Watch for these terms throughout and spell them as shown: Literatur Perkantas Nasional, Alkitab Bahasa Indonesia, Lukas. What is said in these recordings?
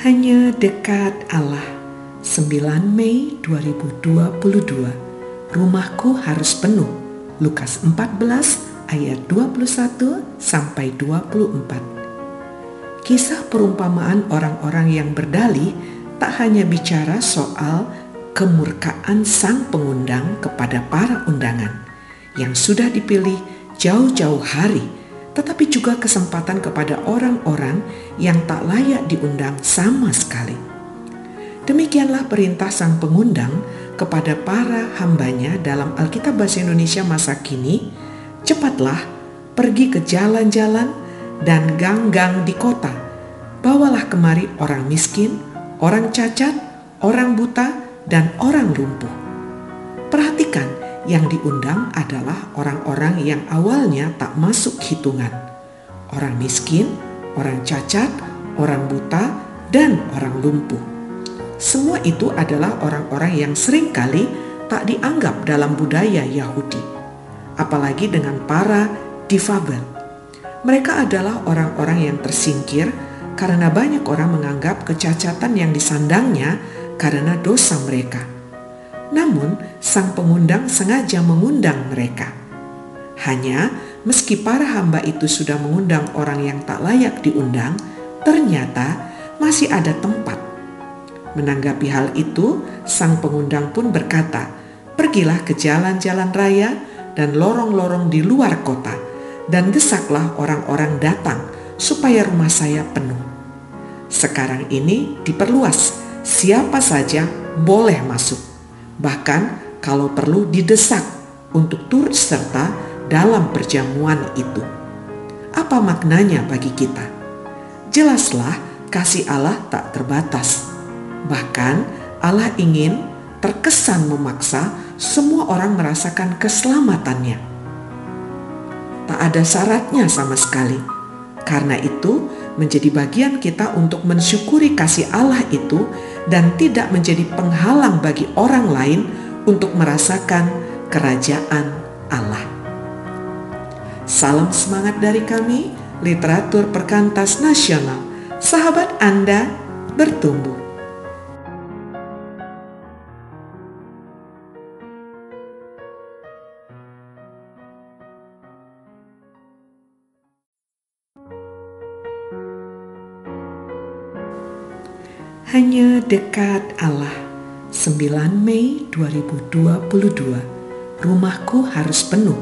Hanya dekat Allah. 9 Mei 2022. Rumahku harus penuh. Lukas 14 ayat 21 sampai 24. Kisah perumpamaan orang-orang yang berdalih tak hanya bicara soal kemurkaan sang pengundang kepada para undangan yang sudah dipilih jauh-jauh hari, tetapi juga kesempatan kepada orang-orang yang tak layak diundang sama sekali. Demikianlah perintah sang pengundang kepada para hambanya dalam Alkitab Bahasa Indonesia masa kini, cepatlah pergi ke jalan-jalan dan gang-gang di kota, bawalah kemari orang miskin, orang cacat, orang buta, dan orang lumpuh. Perhatikan, yang diundang adalah orang-orang yang awalnya tak masuk hitungan. Orang miskin, orang cacat, orang buta, dan orang lumpuh. Semua itu adalah orang-orang yang seringkali tak dianggap dalam budaya Yahudi, apalagi dengan para difabel. Mereka adalah orang-orang yang tersingkir karena banyak orang menganggap kecacatan yang disandangnya karena dosa mereka. Namun, sang pengundang sengaja mengundang mereka. Hanya, meski para hamba itu sudah mengundang orang yang tak layak diundang, ternyata masih ada tempat. Menanggapi hal itu, sang pengundang pun berkata, "Pergilah ke jalan-jalan raya dan lorong-lorong di luar kota, dan desaklah orang-orang datang, supaya rumah saya penuh. Sekarang ini diperluas, siapa saja boleh masuk, bahkan kalau perlu didesak untuk turut serta dalam perjamuan itu." Apa maknanya bagi kita? Jelaslah kasih Allah tak terbatas. Bahkan Allah ingin terkesan memaksa semua orang merasakan keselamatannya. Tak ada syaratnya sama sekali. Karena itu menjadi bagian kita untuk mensyukuri kasih Allah itu dan tidak menjadi penghalang bagi orang lain untuk merasakan kerajaan Allah. Salam semangat dari kami, Literatur Perkantas Nasional. Sahabat Anda bertumbuh. Hanya dekat Allah. 9 Mei 2022. Rumahku harus penuh.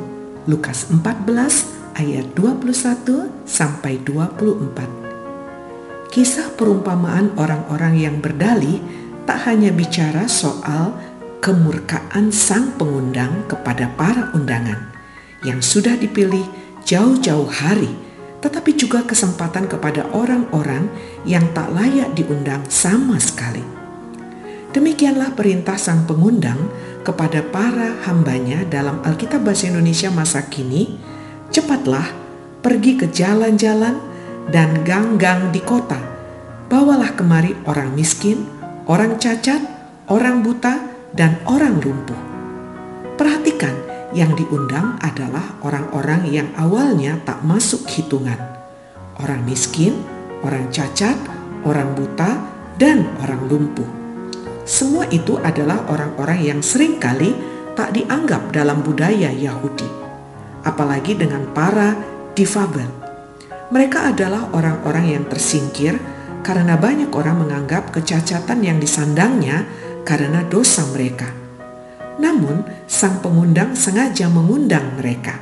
Lukas 14 ayat 21 sampai 24. Kisah perumpamaan orang-orang yang berdalih tak hanya bicara soal kemurkaan sang pengundang kepada para undangan yang sudah dipilih jauh-jauh hari, tetapi juga kesempatan kepada orang-orang yang tak layak diundang sama sekali. Demikianlah perintah sang pengundang kepada para hambanya dalam Alkitab Bahasa Indonesia masa kini, cepatlah pergi ke jalan-jalan dan gang-gang di kota, bawalah kemari orang miskin, orang cacat, orang buta, dan orang lumpuh. Perhatikan, yang diundang adalah orang-orang yang awalnya tak masuk hitungan. Orang miskin, orang cacat, orang buta, dan orang lumpuh. Semua itu adalah orang-orang yang seringkali tak dianggap dalam budaya Yahudi, apalagi dengan para difabel. Mereka adalah orang-orang yang tersingkir karena banyak orang menganggap kecacatan yang disandangnya karena dosa mereka. Namun, sang pengundang sengaja mengundang mereka.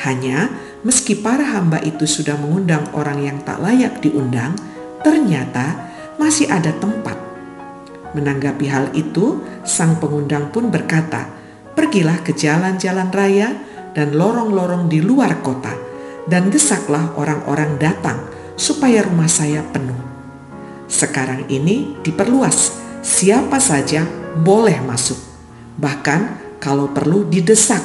Hanya, meski para hamba itu sudah mengundang orang yang tak layak diundang, ternyata masih ada tempat. Menanggapi hal itu, sang pengundang pun berkata, "Pergilah ke jalan-jalan raya dan lorong-lorong di luar kota, dan desaklah orang-orang datang, supaya rumah saya penuh. Sekarang ini diperluas, siapa saja boleh masuk. Bahkan kalau perlu didesak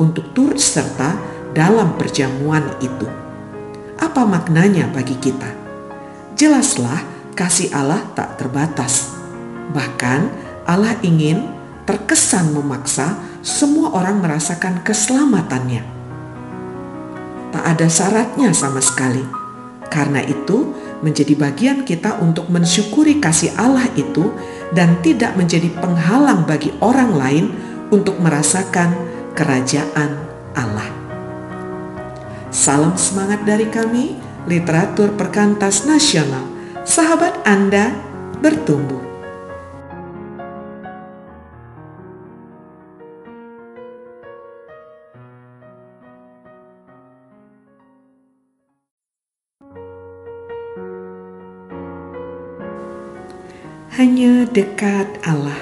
untuk turut serta dalam perjamuan itu." Apa maknanya bagi kita? Jelaslah kasih Allah tak terbatas. Bahkan Allah ingin terkesan memaksa semua orang merasakan keselamatannya. Tak ada syaratnya sama sekali. Karena itu menjadi bagian kita untuk mensyukuri kasih Allah itu dan tidak menjadi penghalang bagi orang lain untuk merasakan kerajaan Allah. Salam semangat dari kami, Literatur Perkantas Nasional. Sahabat Anda bertumbuh. Hanya dekat Allah.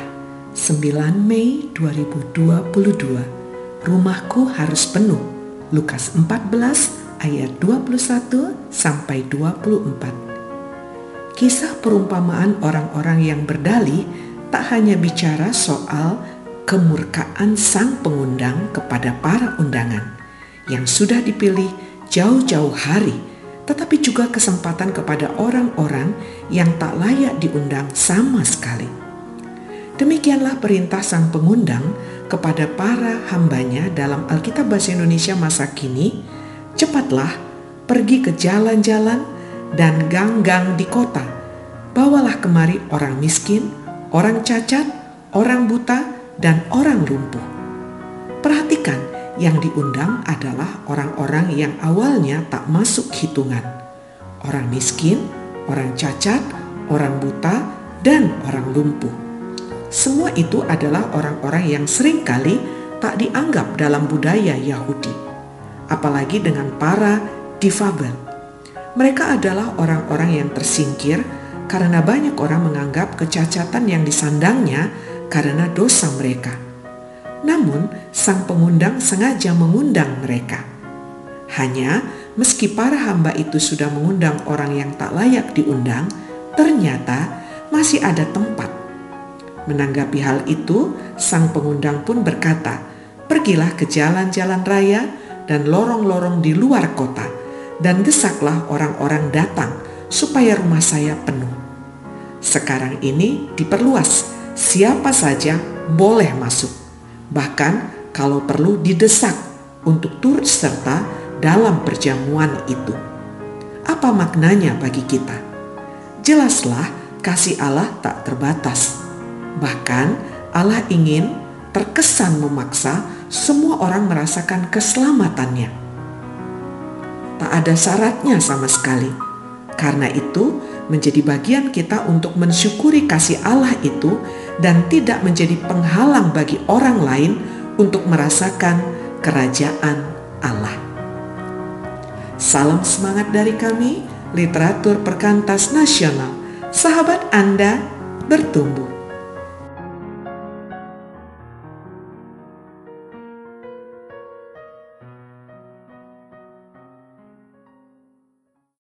9 Mei 2022. Rumahku harus penuh. Lukas 14 ayat 21 sampai 24. Kisah perumpamaan orang-orang yang berdalih tak hanya bicara soal kemurkaan sang pengundang kepada para undangan yang sudah dipilih jauh-jauh hari, tetapi juga kesempatan kepada orang-orang yang tak layak diundang sama sekali. Demikianlah perintah sang pengundang kepada para hambanya dalam Alkitab Bahasa Indonesia masa kini, cepatlah pergi ke jalan-jalan dan gang-gang di kota. Bawalah kemari orang miskin, orang cacat, orang buta, dan orang lumpuh. Perhatikan, yang diundang adalah orang-orang yang awalnya tak masuk hitungan. Orang miskin, orang cacat, orang buta, dan orang lumpuh. Semua itu adalah orang-orang yang seringkali tak dianggap dalam budaya Yahudi, apalagi dengan para difabel. Mereka adalah orang-orang yang tersingkir karena banyak orang menganggap kecacatan yang disandangnya karena dosa mereka. Namun, sang pengundang sengaja mengundang mereka. Hanya, meski para hamba itu sudah mengundang orang yang tak layak diundang, ternyata masih ada tempat. Menanggapi hal itu, sang pengundang pun berkata, "Pergilah ke jalan-jalan raya dan lorong-lorong di luar kota, dan desaklah orang-orang datang supaya rumah saya penuh. Sekarang ini diperluas, siapa saja boleh masuk. Bahkan kalau perlu didesak untuk turut serta dalam perjamuan itu." Apa maknanya bagi kita? Jelaslah kasih Allah tak terbatas. Bahkan Allah ingin terkesan memaksa semua orang merasakan keselamatannya. Tak ada syaratnya sama sekali. Karena itu menjadi bagian kita untuk mensyukuri kasih Allah itu dan tidak menjadi penghalang bagi orang lain untuk merasakan kerajaan Allah. Salam semangat dari kami, Literatur Perkantas Nasional. Sahabat Anda bertumbuh.